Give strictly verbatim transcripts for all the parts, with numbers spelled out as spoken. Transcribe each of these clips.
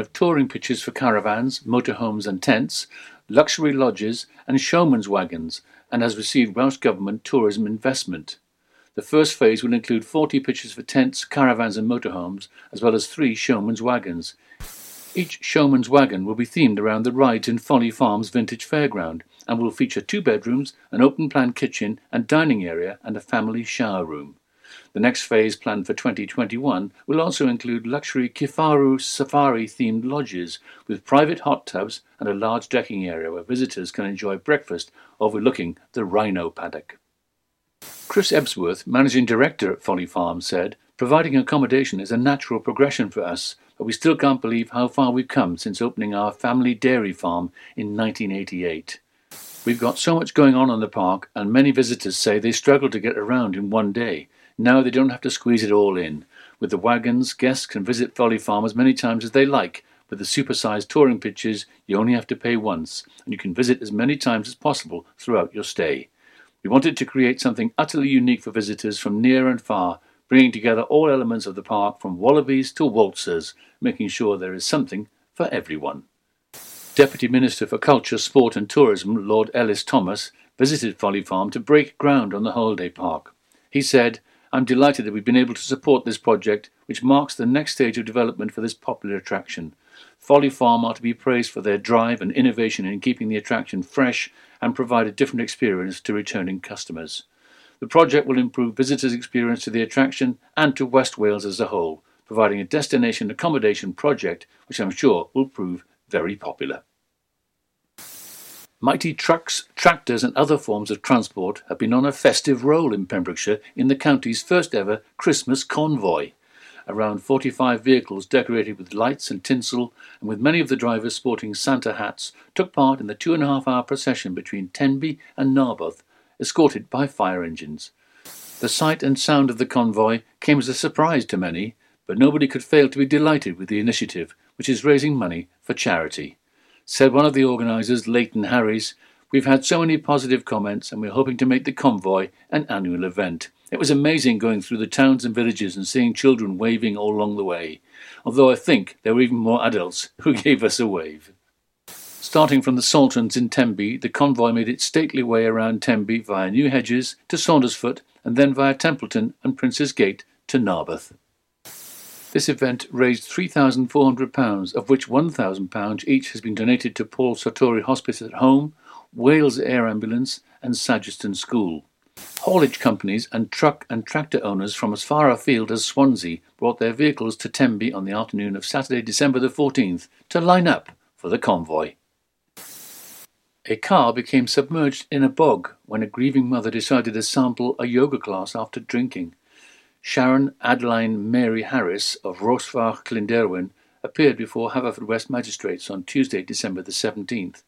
of touring pitches for caravans, motorhomes and tents, luxury lodges and showman's wagons, and has received Welsh Government tourism investment. The first phase will include forty pitches for tents, caravans and motorhomes, as well as three showman's wagons. Each showman's wagon will be themed around the rides in Folly Farm's vintage fairground and will feature two bedrooms, an open-plan kitchen and dining area and a family shower room. The next phase, planned for twenty twenty-one, will also include luxury Kifaru safari-themed lodges with private hot tubs and a large decking area where visitors can enjoy breakfast overlooking the rhino paddock. Chris Ebsworth, Managing Director at Folly Farm, said, "Providing accommodation is a natural progression for us, but we still can't believe how far we've come since opening our family dairy farm in nineteen eighty-eight. We've got so much going on in the park, and many visitors say they struggle to get around in one day. Now they don't have to squeeze it all in. With the wagons, guests can visit Folly Farm as many times as they like. With the supersized touring pitches, you only have to pay once, and you can visit as many times as possible throughout your stay. We wanted to create something utterly unique for visitors from near and far, bringing together all elements of the park from wallabies to waltzers, making sure there is something for everyone." Deputy Minister for Culture, Sport and Tourism, Lord Ellis Thomas, visited Folly Farm to break ground on the holiday park. He said, "I'm delighted that we've been able to support this project, which marks the next stage of development for this popular attraction. Folly Farm are to be praised for their drive and innovation in keeping the attraction fresh and provide a different experience to returning customers. The project will improve visitors' experience to the attraction and to West Wales as a whole, providing a destination accommodation project which I'm sure will prove very popular." Mighty trucks, tractors and other forms of transport have been on a festive roll in Pembrokeshire in the county's first ever Christmas convoy. Around forty-five vehicles decorated with lights and tinsel, and with many of the drivers sporting Santa hats, took part in the two and a half hour procession between Tenby and Narberth, escorted by fire engines. The sight and sound of the convoy came as a surprise to many, but nobody could fail to be delighted with the initiative, which is raising money for charity. Said one of the organisers, Leighton Harries, "We've had so many positive comments and we're hoping to make the convoy an annual event. It was amazing going through the towns and villages and seeing children waving all along the way, although I think there were even more adults who gave us a wave." Starting from the Saltons in Tenby, the convoy made its stately way around Tenby via New Hedges to Saundersfoot and then via Templeton and Prince's Gate to Narberth. This event raised three thousand four hundred pounds, of which one thousand pounds each has been donated to Paul Sartori Hospice at Home, Wales Air Ambulance and Sageston School. Haulage companies and truck and tractor owners from as far afield as Swansea brought their vehicles to Tenby on the afternoon of Saturday, December the fourteenth, to line up for the convoy. A car became submerged in a bog when a grieving mother decided to sample a yoga class after drinking. Sharon Adeline Mary Harris of Rosfach Clynderwen appeared before Haverfordwest Magistrates on Tuesday, December the seventeenth.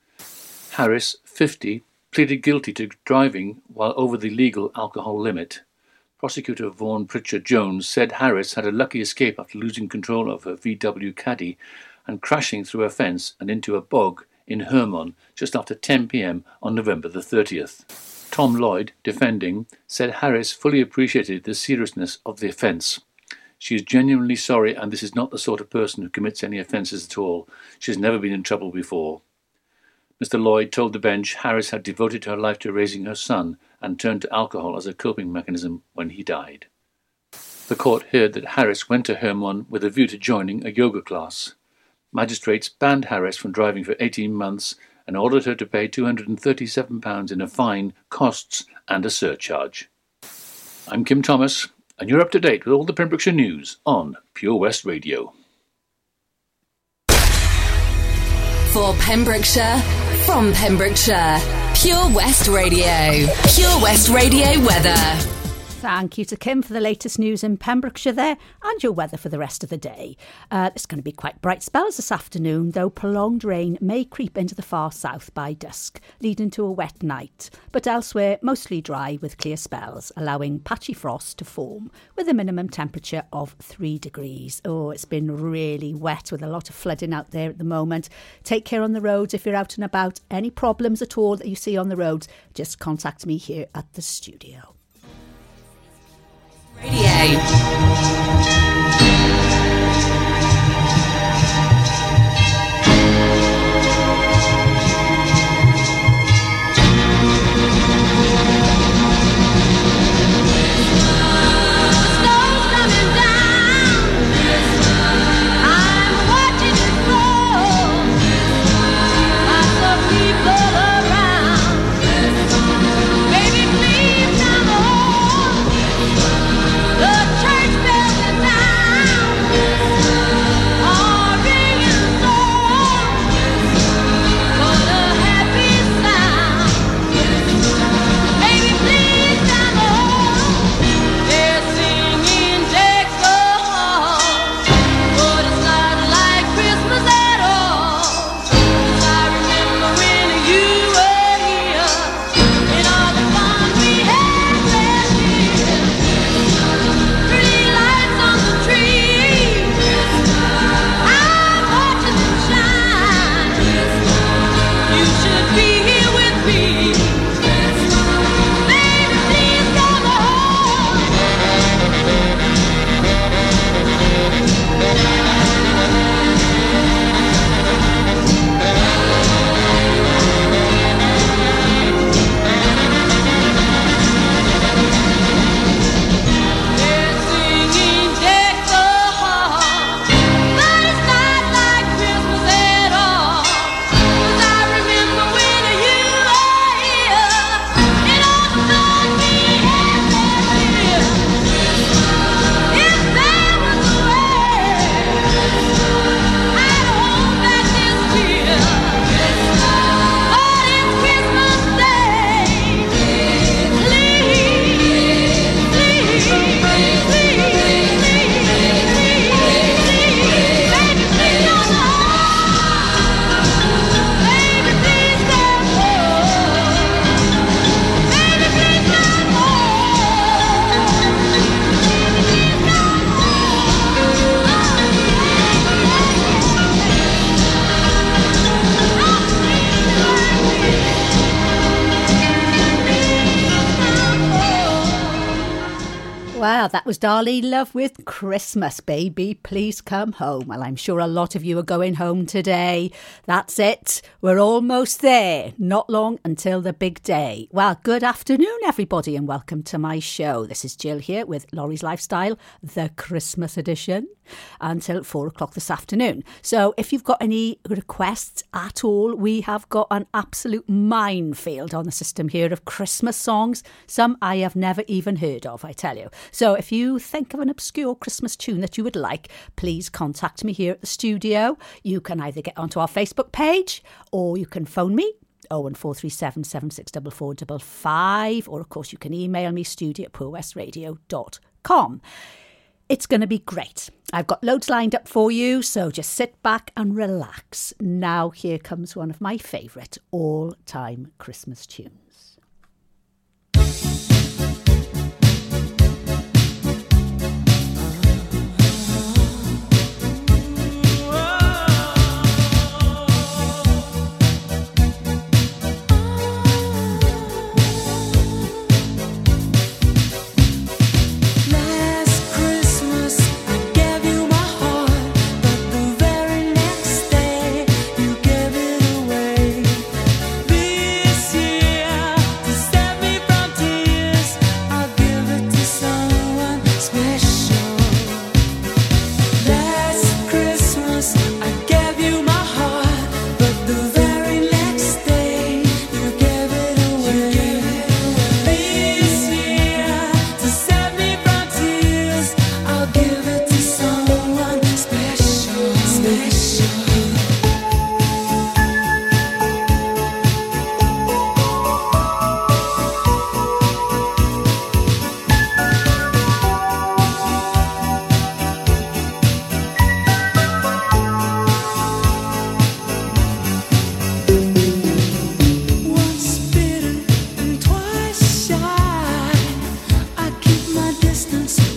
Harris, fifty, pleaded guilty to driving while over the legal alcohol limit. Prosecutor Vaughan Pritchard-Jones said Harris had a lucky escape after losing control of her V W Caddy and crashing through a fence and into a bog in Hermon just after ten p m on November the thirtieth. Tom Lloyd, defending, said Harris fully appreciated the seriousness of the offence. "She is genuinely sorry, and this is not the sort of person who commits any offences at all. She has never been in trouble before." Mister Lloyd told the bench Harris had devoted her life to raising her son and turned to alcohol as a coping mechanism when he died. The court heard that Harris went to Hermon with a view to joining a yoga class. Magistrates banned Harris from driving for eighteen months and ordered her to pay two hundred thirty-seven pounds in a fine, costs and a surcharge. I'm Kim Thomas, and you're up to date with all the Pembrokeshire news on Pure West Radio. For Pembrokeshire, from Pembrokeshire, Pure West Radio. Pure West Radio weather. Thank you to Kim for the latest news in Pembrokeshire there, and your weather for the rest of the day. Uh, it's going to be quite bright spells this afternoon, though prolonged rain may creep into the far south by dusk, leading to a wet night. But elsewhere, mostly dry with clear spells, allowing patchy frost to form, with a minimum temperature of three degrees. Oh, it's been really wet with a lot of flooding out there at the moment. Take care on the roads if you're out and about. Any problems at all that you see on the roads, just contact me here at the studio. Radio. Now, that was Darlene Love with Christmas, Baby, Please Come Home. Well, I'm sure a lot of you are going home today. That's it. We're almost there. Not long until the big day. Well, good afternoon, everybody, and welcome to my show. This is Jill here with Laurie's Lifestyle, the Christmas edition, until four o'clock this afternoon. So if you've got any requests at all, we have got an absolute minefield on the system here of Christmas songs, some I have never even heard of, I tell you. So So if you think of an obscure Christmas tune that you would like, please contact me here at the studio. You can either get onto our Facebook page or you can phone me, oh one four three seven, seven six four four five five, or of course you can email me, studio at pure west radio dot com. It's going to be great. I've got loads lined up for you, so just sit back and relax. Now here comes one of my favourite all-time Christmas tunes.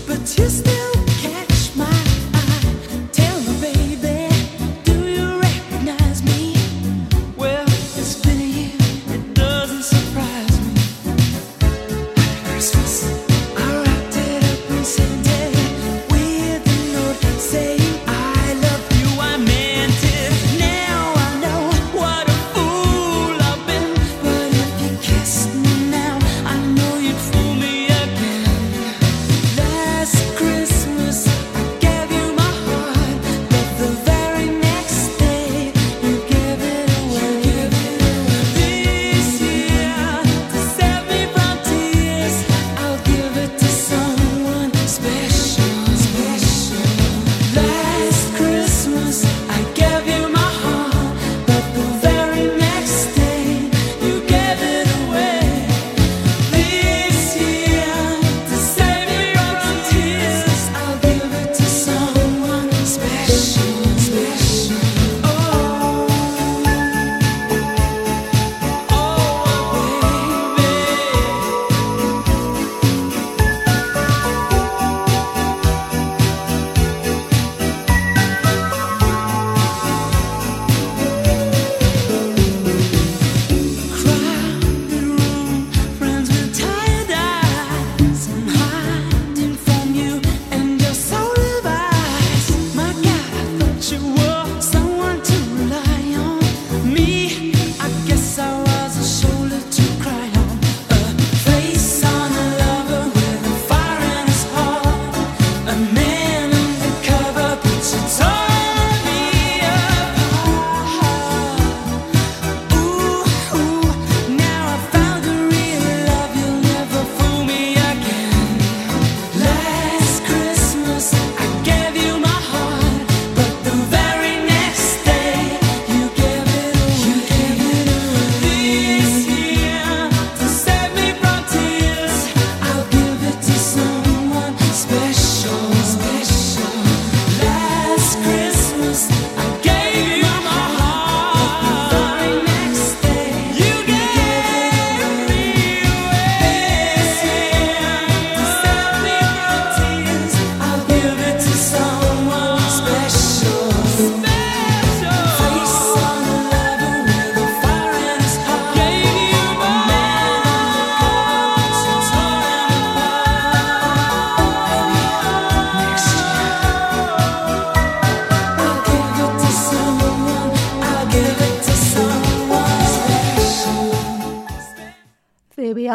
But you still catch my eye. Tell me, baby, do you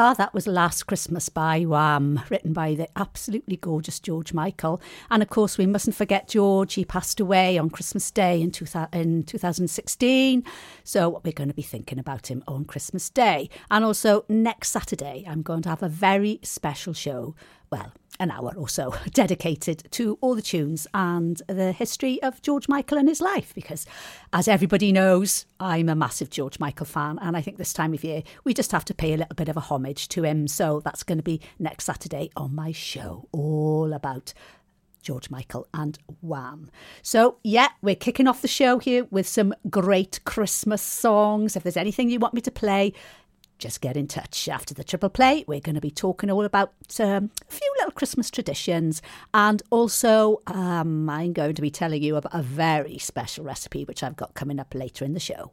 Ah, that was Last Christmas by Wham, written by the absolutely gorgeous George Michael. And of course, we mustn't forget George. He passed away on Christmas Day in two thousand sixteen. So we're going to be thinking about him on Christmas Day. And also next Saturday, I'm going to have a very special show. Well, an hour or so dedicated to all the tunes and the history of George Michael and his life, because as everybody knows, I'm a massive George Michael fan, and I think this time of year we just have to pay a little bit of a homage to him. So that's going to be next Saturday on my show, all about George Michael and Wham. So yeah, we're kicking off the show here with some great Christmas songs. If there's anything you want me to play, just get in touch. After the triple play, we're going to be talking all about um, a few little Christmas traditions, and also um, I'm going to be telling you about a very special recipe which I've got coming up later in the show.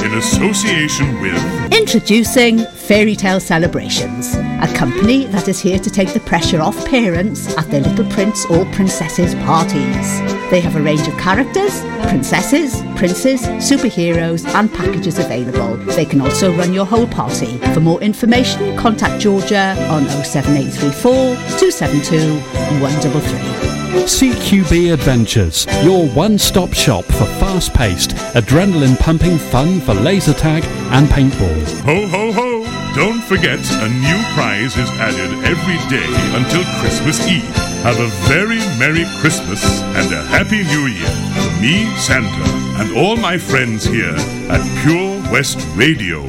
In association with... Introducing Fairytale Celebrations, a company that is here to take the pressure off parents at their little prince or princesses parties. They have a range of characters, princesses, princes, superheroes and packages available. They can also run your whole party. For more information, contact Georgia on oh seven eight three four, two seven two, one three three. C Q B Adventures, your one-stop shop for fast-paced, adrenaline-pumping fun for laser tag and paintball. Ho, ho, ho! Don't forget, a new prize is added every day until Christmas Eve. Have a very Merry Christmas and a Happy New Year from me, Santa, and all my friends here at Pure West Radio.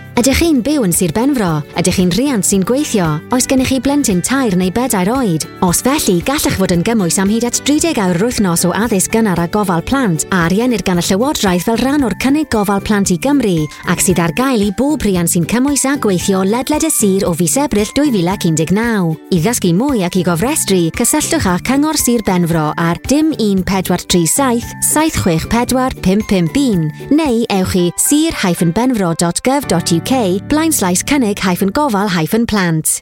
Ydych chi'n byw yn Sir Benfro? Ydych chi'n riant sy'n gweithio? Oes gennych chi blentyn tair neu bedair oed? Os felly, gallech fod yn gymwys am hyd at thirty awr wythnos o addysg gynnar a gofal plant a ariennir gan y Llywodraeth fel rhan o'r cynnig gofal plant i Gymru, ac sydd ar gael i bob riant sy'n cymwys a gweithio ledled y sir o fis Ebrill twenty nineteen. I ddysgu mwy ac i gofrestru, cysylltwch â Cyngor Sir Benfro ar dim one four three seven, seven six four, five five one neu ewch i sir dash benfro dot gov dot u k blind slice cynnig hyphen gofal hyphen plant.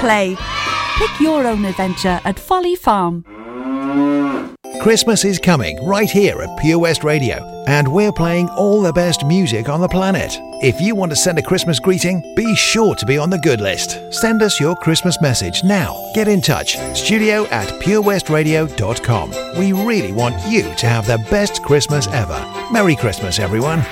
play. Pick your own adventure at Folly Farm. Christmas is coming right here at Pure West Radio, and we're playing all the best music on the planet. If you want to send a Christmas greeting, be sure to be on the good list. Send us your Christmas message now. Get in touch. Studio at pure west radio dot com. We really want you to have the best Christmas ever. Merry Christmas, everyone.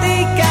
Think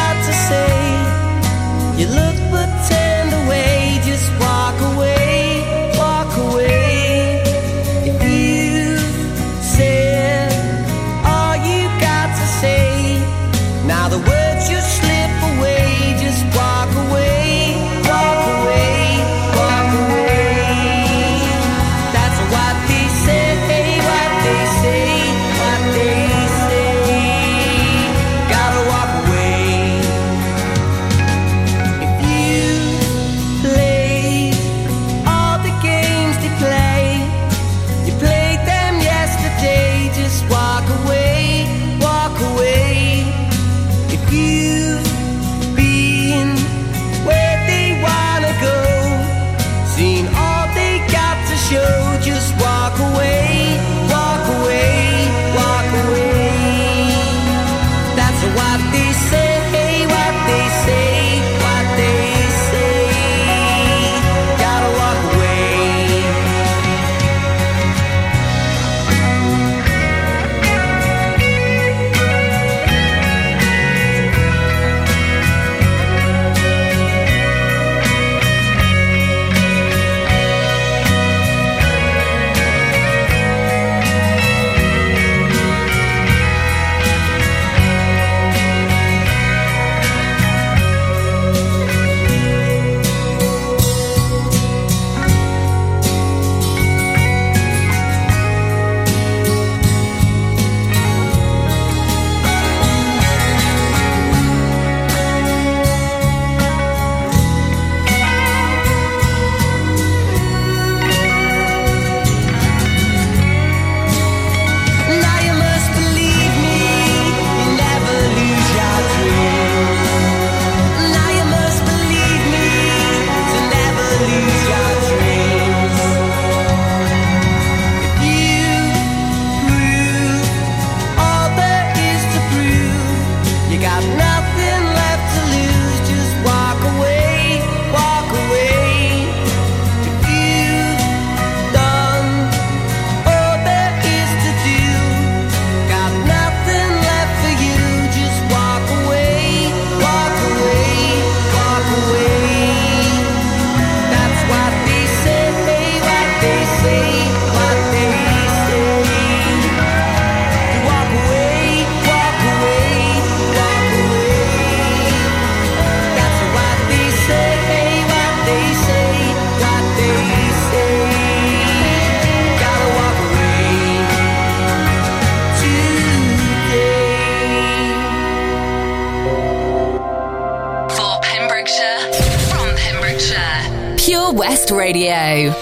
West Radio.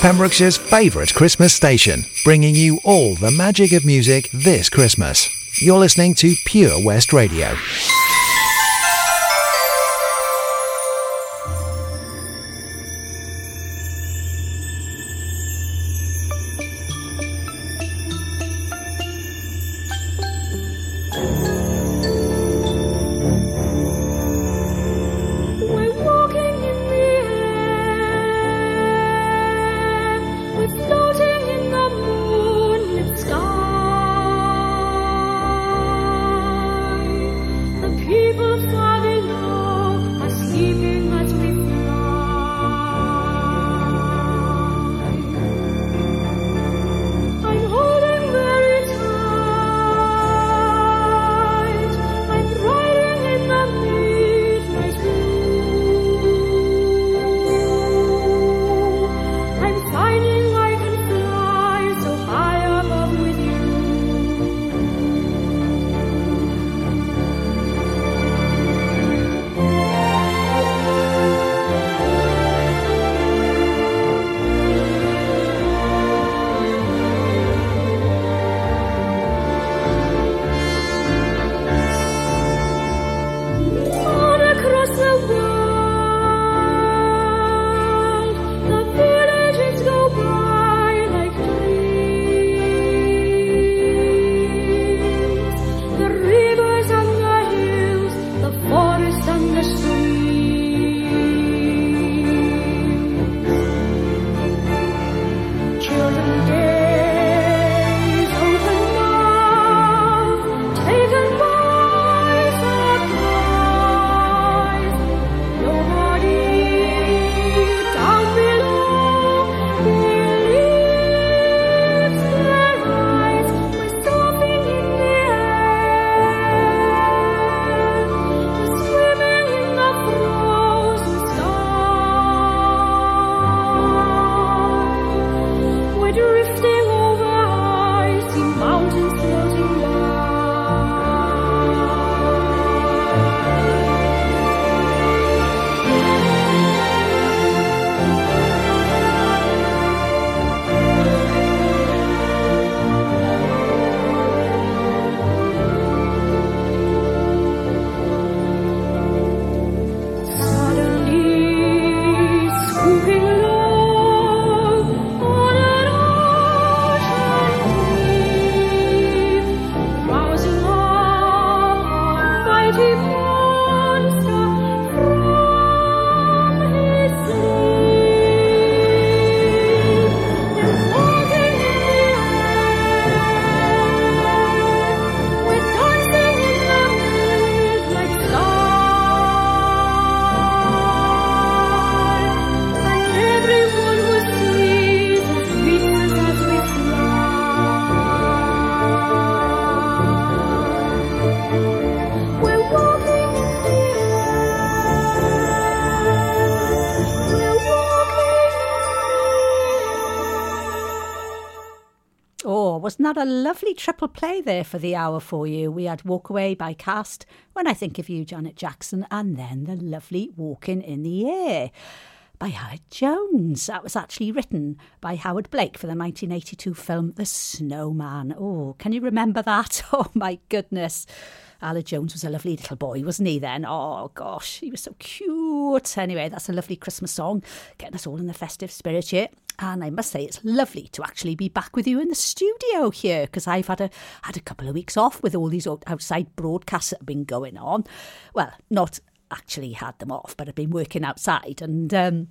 Pembrokeshire's favourite Christmas station, bringing you all the magic of music this Christmas. You're listening to Pure West Radio. Wasn't that a lovely triple play there for the hour for you? We had Walk Away by Cast, When I Think of You, Janet Jackson, and then the lovely Walking in the Air by Howard Jones. That was actually written by Howard Blake for the nineteen eighty-two film The Snowman. Oh, can you remember that? Oh, my goodness. Aled Jones was a lovely little boy, wasn't he then? Oh, gosh, he was so cute. Anyway, that's a lovely Christmas song, getting us all in the festive spirit here. And I must say, it's lovely to actually be back with you in the studio here, because I've had a had a couple of weeks off with all these outside broadcasts that have been going on. Well, not actually had them off, but I've been working outside. And um,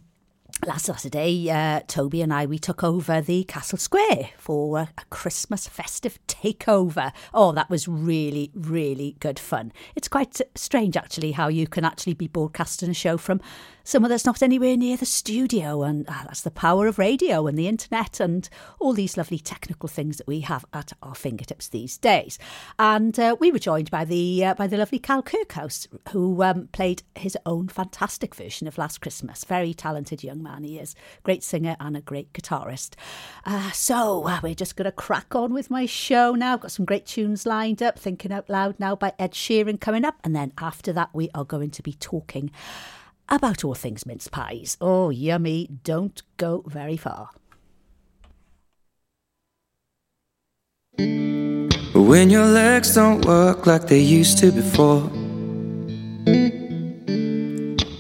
last Saturday, uh, Toby and I, we took over the Castle Square for a, a Christmas festive takeover. Oh, that was really, really good fun. It's quite strange, actually, how you can actually be broadcasting a show from somewhere that's not anywhere near the studio, and ah, that's the power of radio and the internet and all these lovely technical things that we have at our fingertips these days. And uh, we were joined by the uh, by the lovely Cal Kirkhouse, who um, played his own fantastic version of Last Christmas. Very talented young man he is, great singer and a great guitarist. Uh, so uh, we're just going to crack on with my show now. I've got some great tunes lined up. Thinking Out Loud now by Ed Sheeran coming up, and then after that we are going to be talking about all things mince pies. Oh, yummy. Don't go very far. When your legs don't work like they used to before,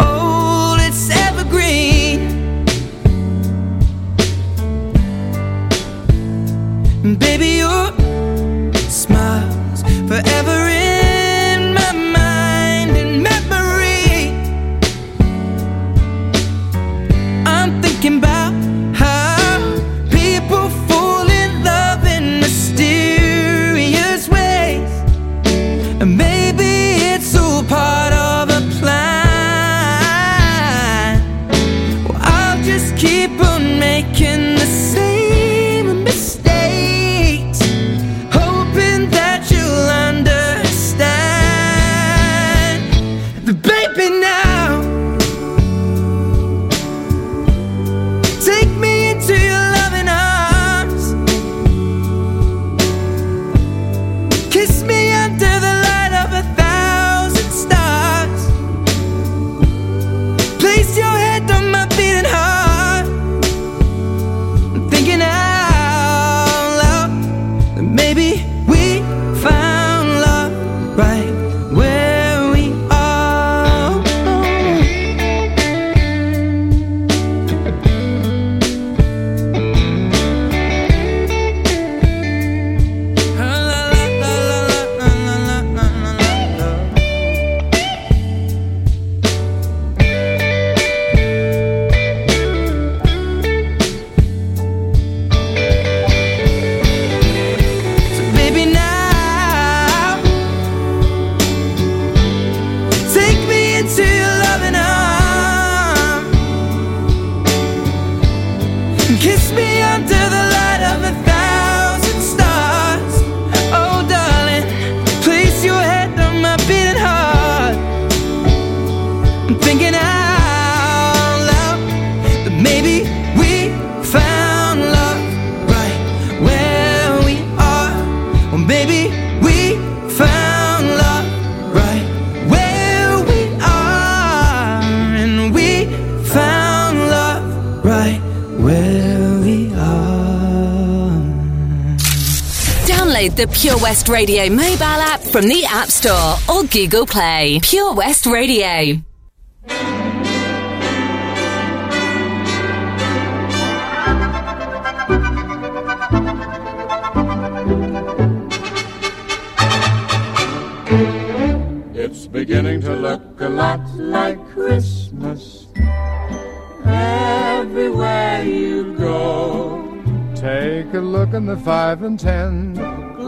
old, it's evergreen. And baby, your smile's forever in my mind and memory. I'm thinking about kiss me under the light of a th- thinking out loud that maybe we found love right where we are. Or maybe we found love right where we are. And we found love right where we are. Download the Pure West Radio mobile app from the App Store or Google Play. Pure West Radio. It's beginning to look a lot like Christmas everywhere you go. Take a look in the five and ten,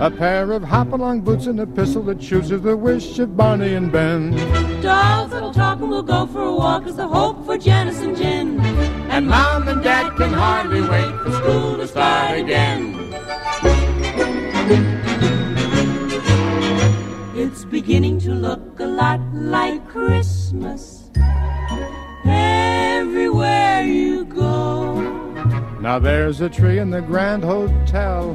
A pair of hop-along boots and a pistol that shoots is the wish of Barney and Ben. Dolls that'll talk and we'll go for a walk is the hope for Janice and Jen. And Mom and Dad can hardly wait for school to start again. It's beginning to look a lot like Christmas everywhere you go. Now there's a tree in the Grand Hotel,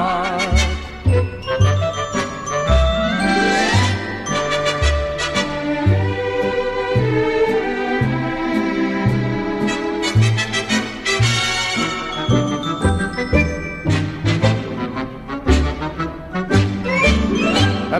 A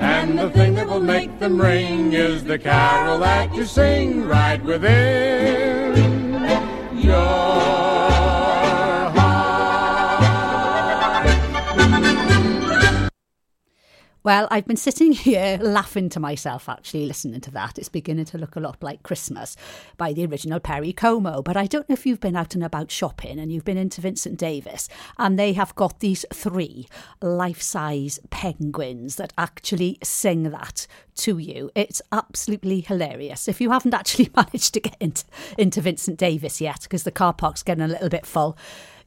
and the thing that will make them ring is the carol that you sing right within your heart. Well, I've been sitting here laughing to myself, actually, listening to that. It's beginning to look a lot like Christmas by the original Perry Como. But I don't know if you've been out and about shopping and you've been into Vincent Davis, and they have got these three life-size penguins that actually sing that to you. It's absolutely hilarious. If you haven't actually managed to get into, into Vincent Davis yet, because the car park's getting a little bit full,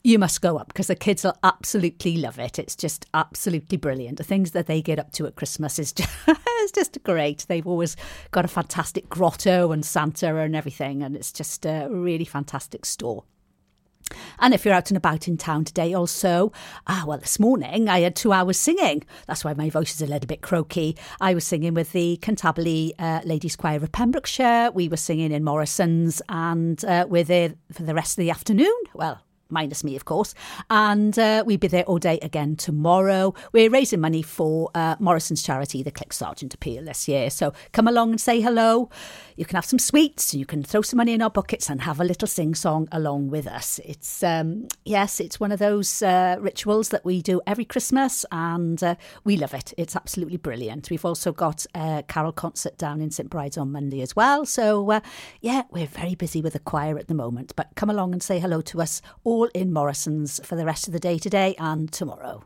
you must go up, because the kids will absolutely love it. It's just absolutely brilliant. The things that they get up to at Christmas is just, it's just great. They've always got a fantastic grotto and Santa and everything, and it's just a really fantastic store. And if you're out and about in town today also, ah, well, this morning I had two hours singing. That's why my voice is a little bit croaky. I was singing with the Cantabile uh, Ladies Choir of Pembrokeshire. We were singing in Morrison's, and uh, we're there for the rest of the afternoon. Well, minus me, of course. And uh, we'll be there all day again tomorrow. We're raising money for uh, Morrison's charity, the Click Sergeant Appeal, this year. So come along and say hello. You can have some sweets. You can throw some money in our buckets and have a little sing-song along with us. It's, um, yes, it's one of those uh, rituals that we do every Christmas, and uh, we love it. It's absolutely brilliant. We've also got a carol concert down in St Bride's on Monday as well. So, uh, yeah, we're very busy with the choir at the moment. But come along and say hello to us all in Morrison's for the rest of the day today and tomorrow.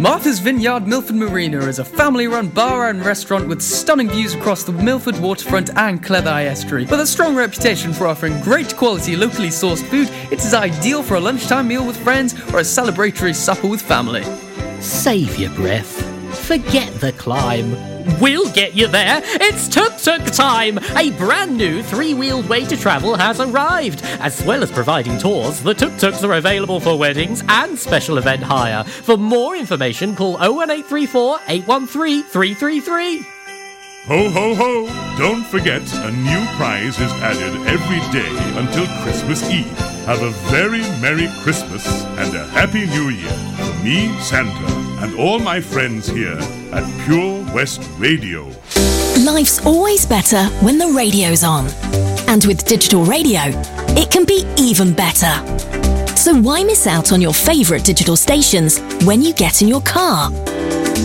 Martha's Vineyard Milford Marina is a family-run bar and restaurant with stunning views across the Milford waterfront and Cleddau estuary. With a strong reputation for offering great quality locally sourced food, it is ideal for a lunchtime meal with friends or a celebratory supper with family. Save your breath. Forget the climb. We'll get you there. It's tuk-tuk time. A brand new three-wheeled way to travel has arrived. As well as providing tours, the tuk-tuks are available for weddings and special event hire. For more information, call oh one eight three four, eight one three, three three three. Ho, ho, ho. Don't forget, a new prize is added every day until Christmas Eve. Have a very Merry Christmas and a Happy New Year from me, Santa, and all my friends here at Pure West Radio. Life's always better when the radio's on. And with digital radio, it can be even better. So why miss out on your favourite digital stations when you get in your car?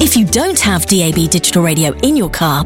If you don't have D A B digital radio in your car,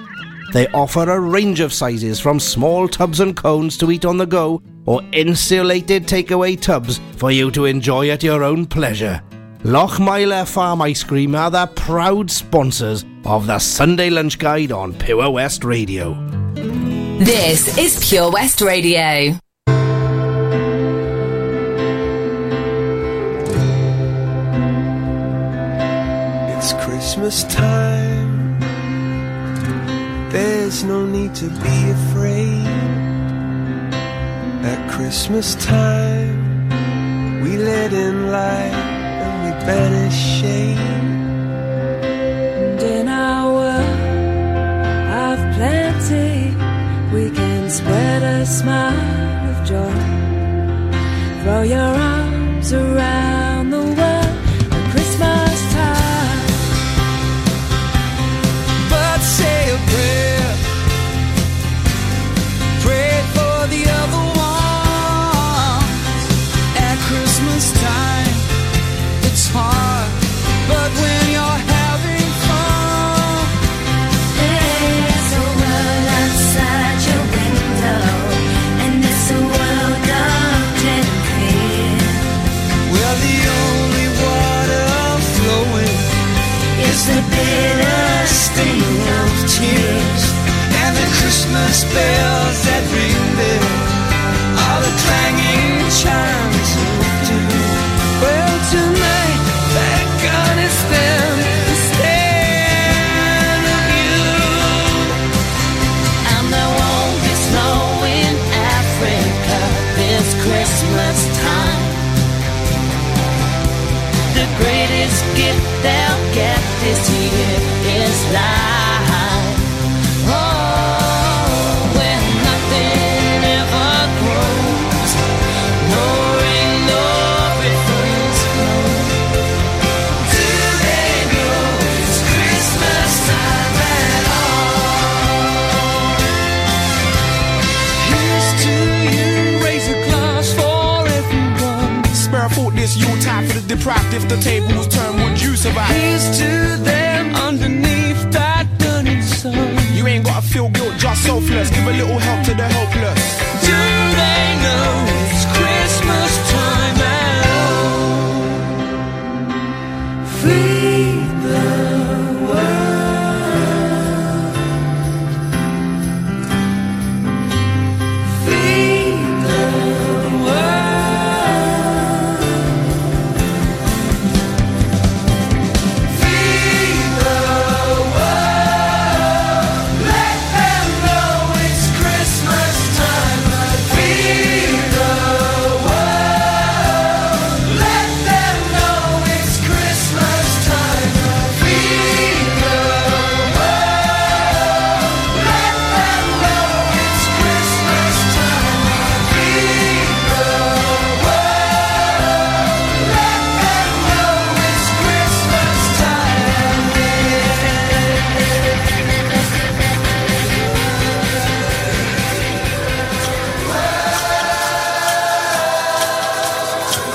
They offer a range of sizes from small tubs and cones to eat on the go or insulated takeaway tubs for you to enjoy at your own pleasure. Llochmeyler Farm Ice Cream are the proud sponsors of the Sunday Lunch Guide on Pure West Radio. This is Pure West Radio. It's Christmas time. There's no need to be afraid. At Christmas time, we let in light and we banish shade. And in our world of plenty, we can spread a smile of joy. Throw your arms around the world at Christmas time. But say a prayer. The other ones at Christmas time, it's hard, but when you're having fun, there's a world outside your window, and it's a world dark and clear. Well, the only water flowing is the bitter sting of tears, and the Christmas bells that ring there. Clanging chimes of doom. Well, tonight, thank God it's them instead of you. And there won't be snow in Africa this Christmas time. The greatest gift they'll get this year is life. Time for the deprived. If the tables turn, would you survive? Here's to them underneath that burning sun. You ain't gotta feel guilt, just selfless. Give a little help to the helpless. Do they know it's Christmas time now? Feed the world. Feed the world. Feed the world, let them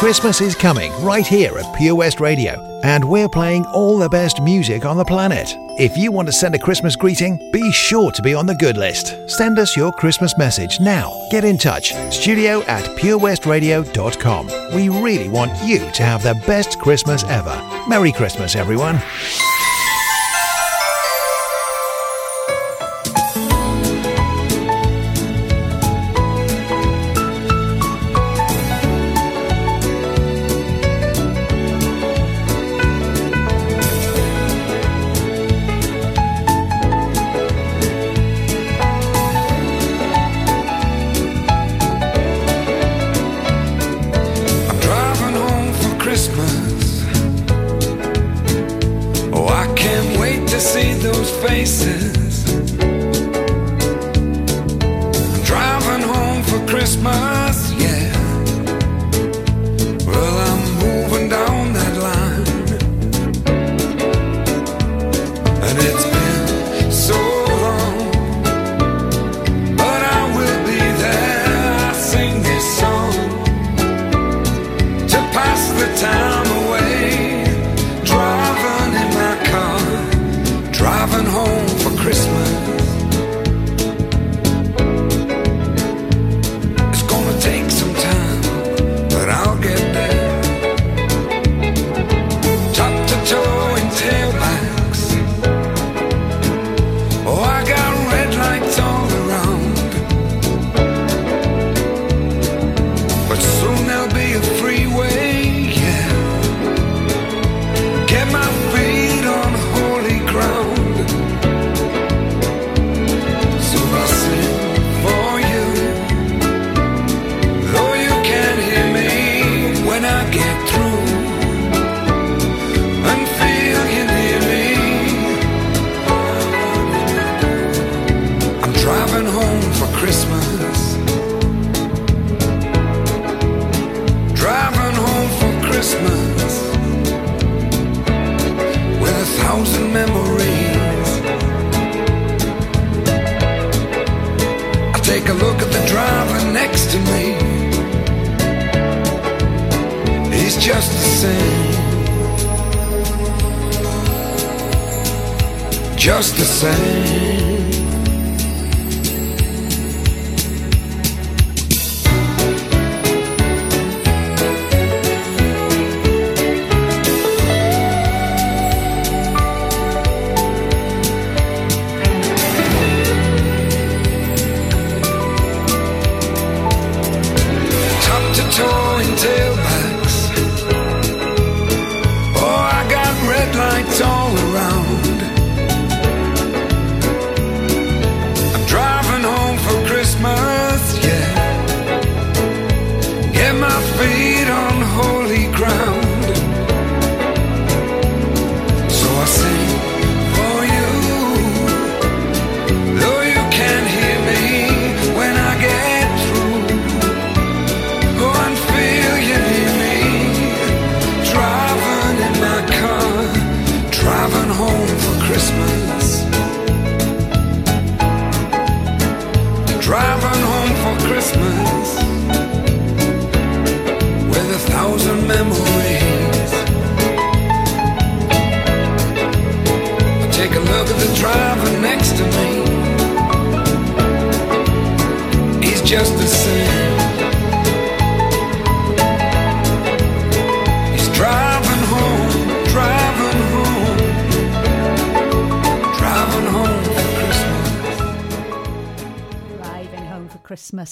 Christmas is coming right here at Pure West Radio, and we're playing all the best music on the planet. If you want to send a Christmas greeting, be sure to be on the good list. Send us your Christmas message now. Get in touch. Studio at pure west radio dot com. We really want you to have the best Christmas ever. Merry Christmas, everyone.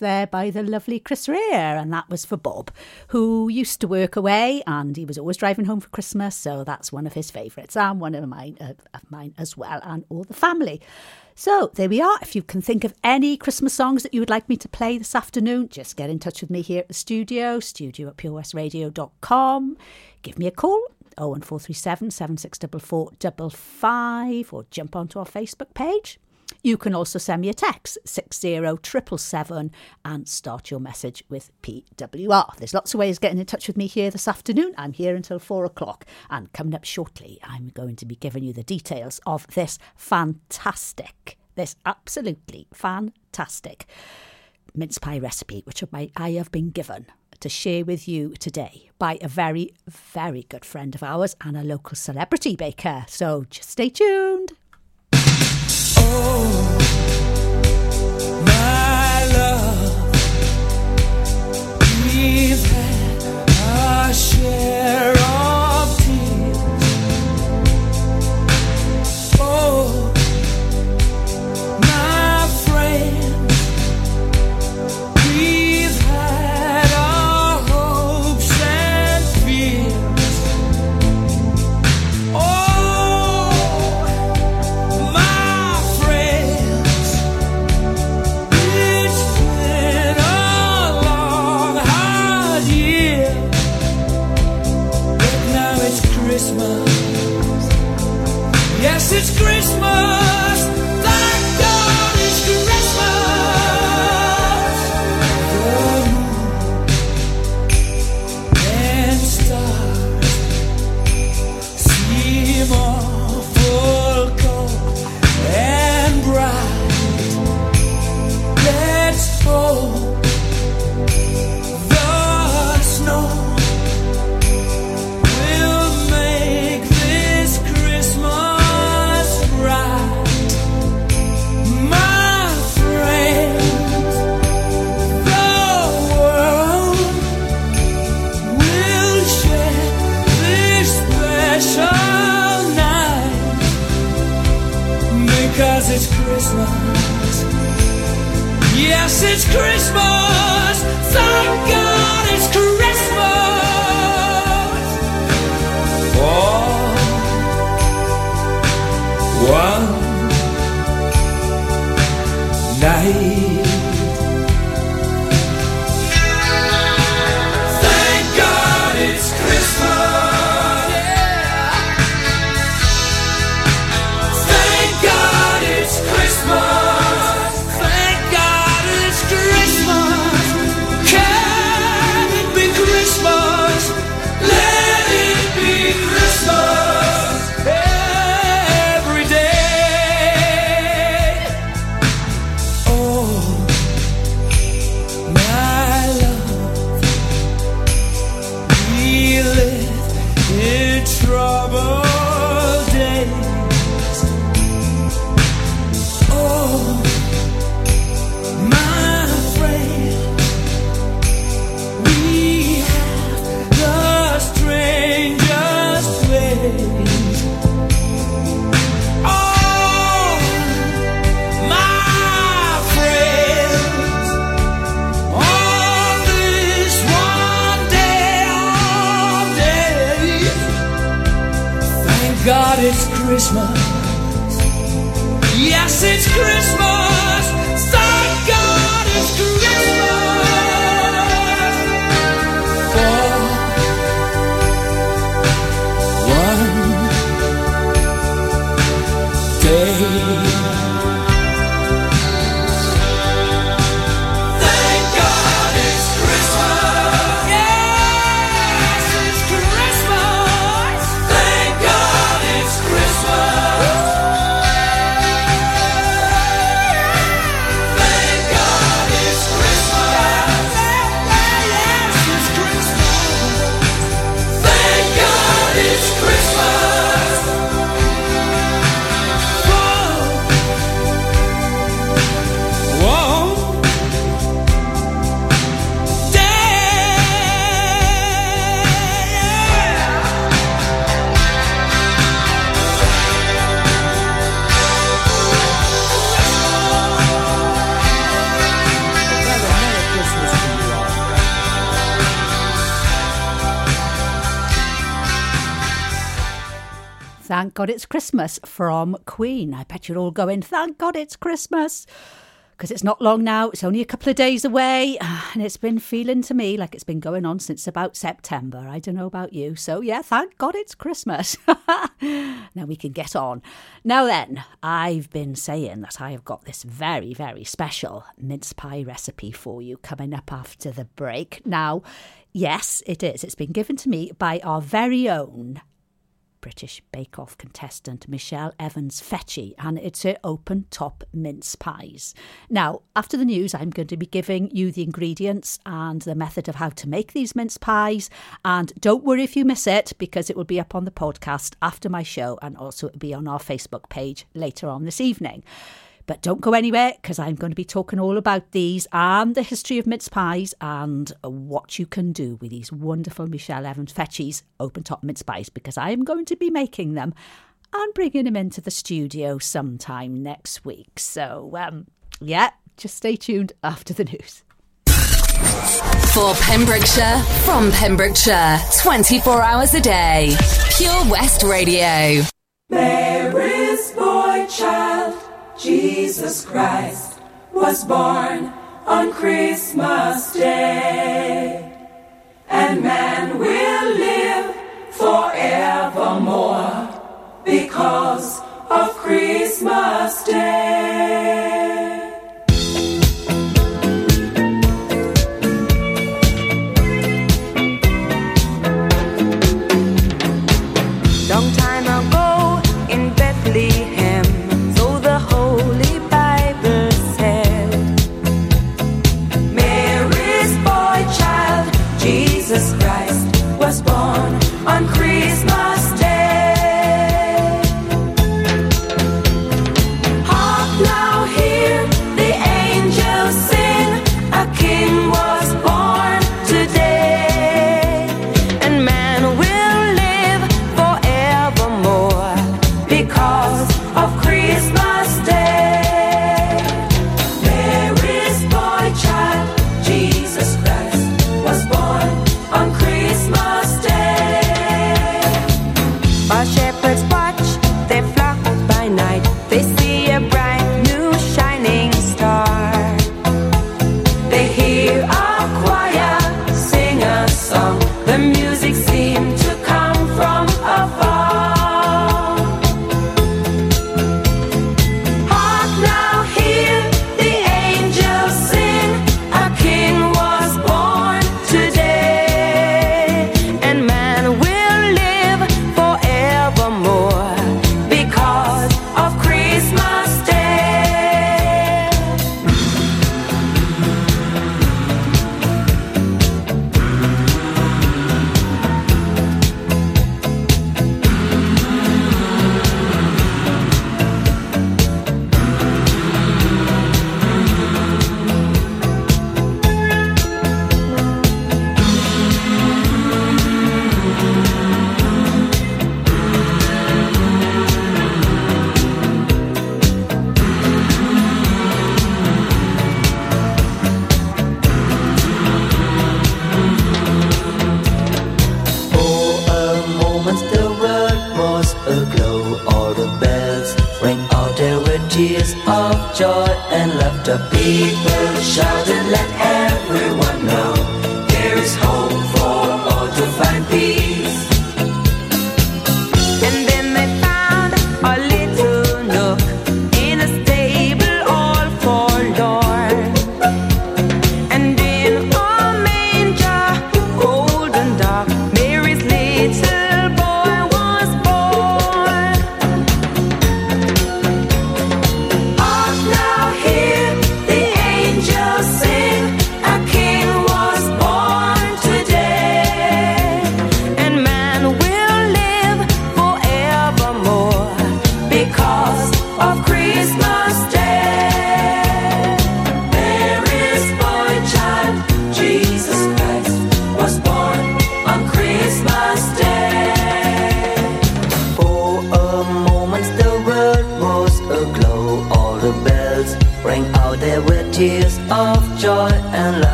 There by the lovely Chris Rea, and that was for Bob, who used to work away and he was always driving home for Christmas, so that's one of his favourites and one of mine, uh, of mine as well, and all the family. So there we are. If you can think of any Christmas songs that you would like me to play this afternoon, just get in touch with me here at the studio, studio at pure west radio dot com. Give me a call, oh one four three seven, seven six four four five five, or jump onto our Facebook page. You can also send me a text, six zero triple seven, and start your message with P W R. There's lots of ways of getting in touch with me here this afternoon. I'm here until four o'clock, and coming up shortly, I'm going to be giving you the details of this fantastic, this absolutely fantastic mince pie recipe, which I have been given to share with you today by a very, very good friend of ours and a local celebrity baker. So just stay tuned. Oh, my love, we've had our share of tears. Oh, my friend, we've had our hopes and fears. Oh, yes, it's Christmas. Thank God it's Christmas. The moon and stars seem awful cold and bright. Let's hope the snow Christmas. Yes, it's Christmas. Thank God it's Christmas. For one night. Thank God it's Christmas. Thank God it's Christmas. Can it be Christmas? Let it be Christmas every day. Oh, my love, we live in trouble. God, it's Christmas. Yes, it's Christmas. Thank God it's Christmas. For one day. Thank God it's Christmas. Yes, it's Christmas. Thank God it's Christmas from Queen. I bet you're all going, thank God it's Christmas. Because it's not long now. It's only a couple of days away. And it's been feeling to me like it's been going on since about September. I don't know about you. So yeah, thank God it's Christmas. Now we can get on. Now then, I've been saying that I have got this very, very special mince pie recipe for you coming up after the break. Now, yes, it is. It's been given to me by our very own British Bake Off contestant Michelle Evans Fetchy, and it's her open-top mince pies. Now, after the news, I'm going to be giving you the ingredients and the method of how to make these mince pies, and don't worry if you miss it, because it will be up on the podcast after my show, and also it will be on our Facebook page later on this evening. But don't go anywhere, because I'm going to be talking all about these and the history of mince pies and what you can do with these wonderful Michelle Evans Fetchy's open-top mince pies, because I'm going to be making them and bringing them into the studio sometime next week. So, um, yeah, just stay tuned after the news. For Pembrokeshire, from Pembrokeshire, twenty-four hours a day. Pure West Radio. Mary's boy child, Jesus Christ was born on Christmas Day, and man will live forevermore because of Christmas Day.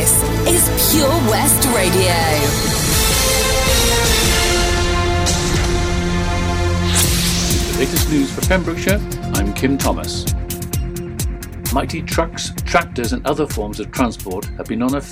This is Pure West Radio. The latest news for Pembrokeshire, I'm Kim Thomas. Mighty trucks, tractors and other forms of transport have been on a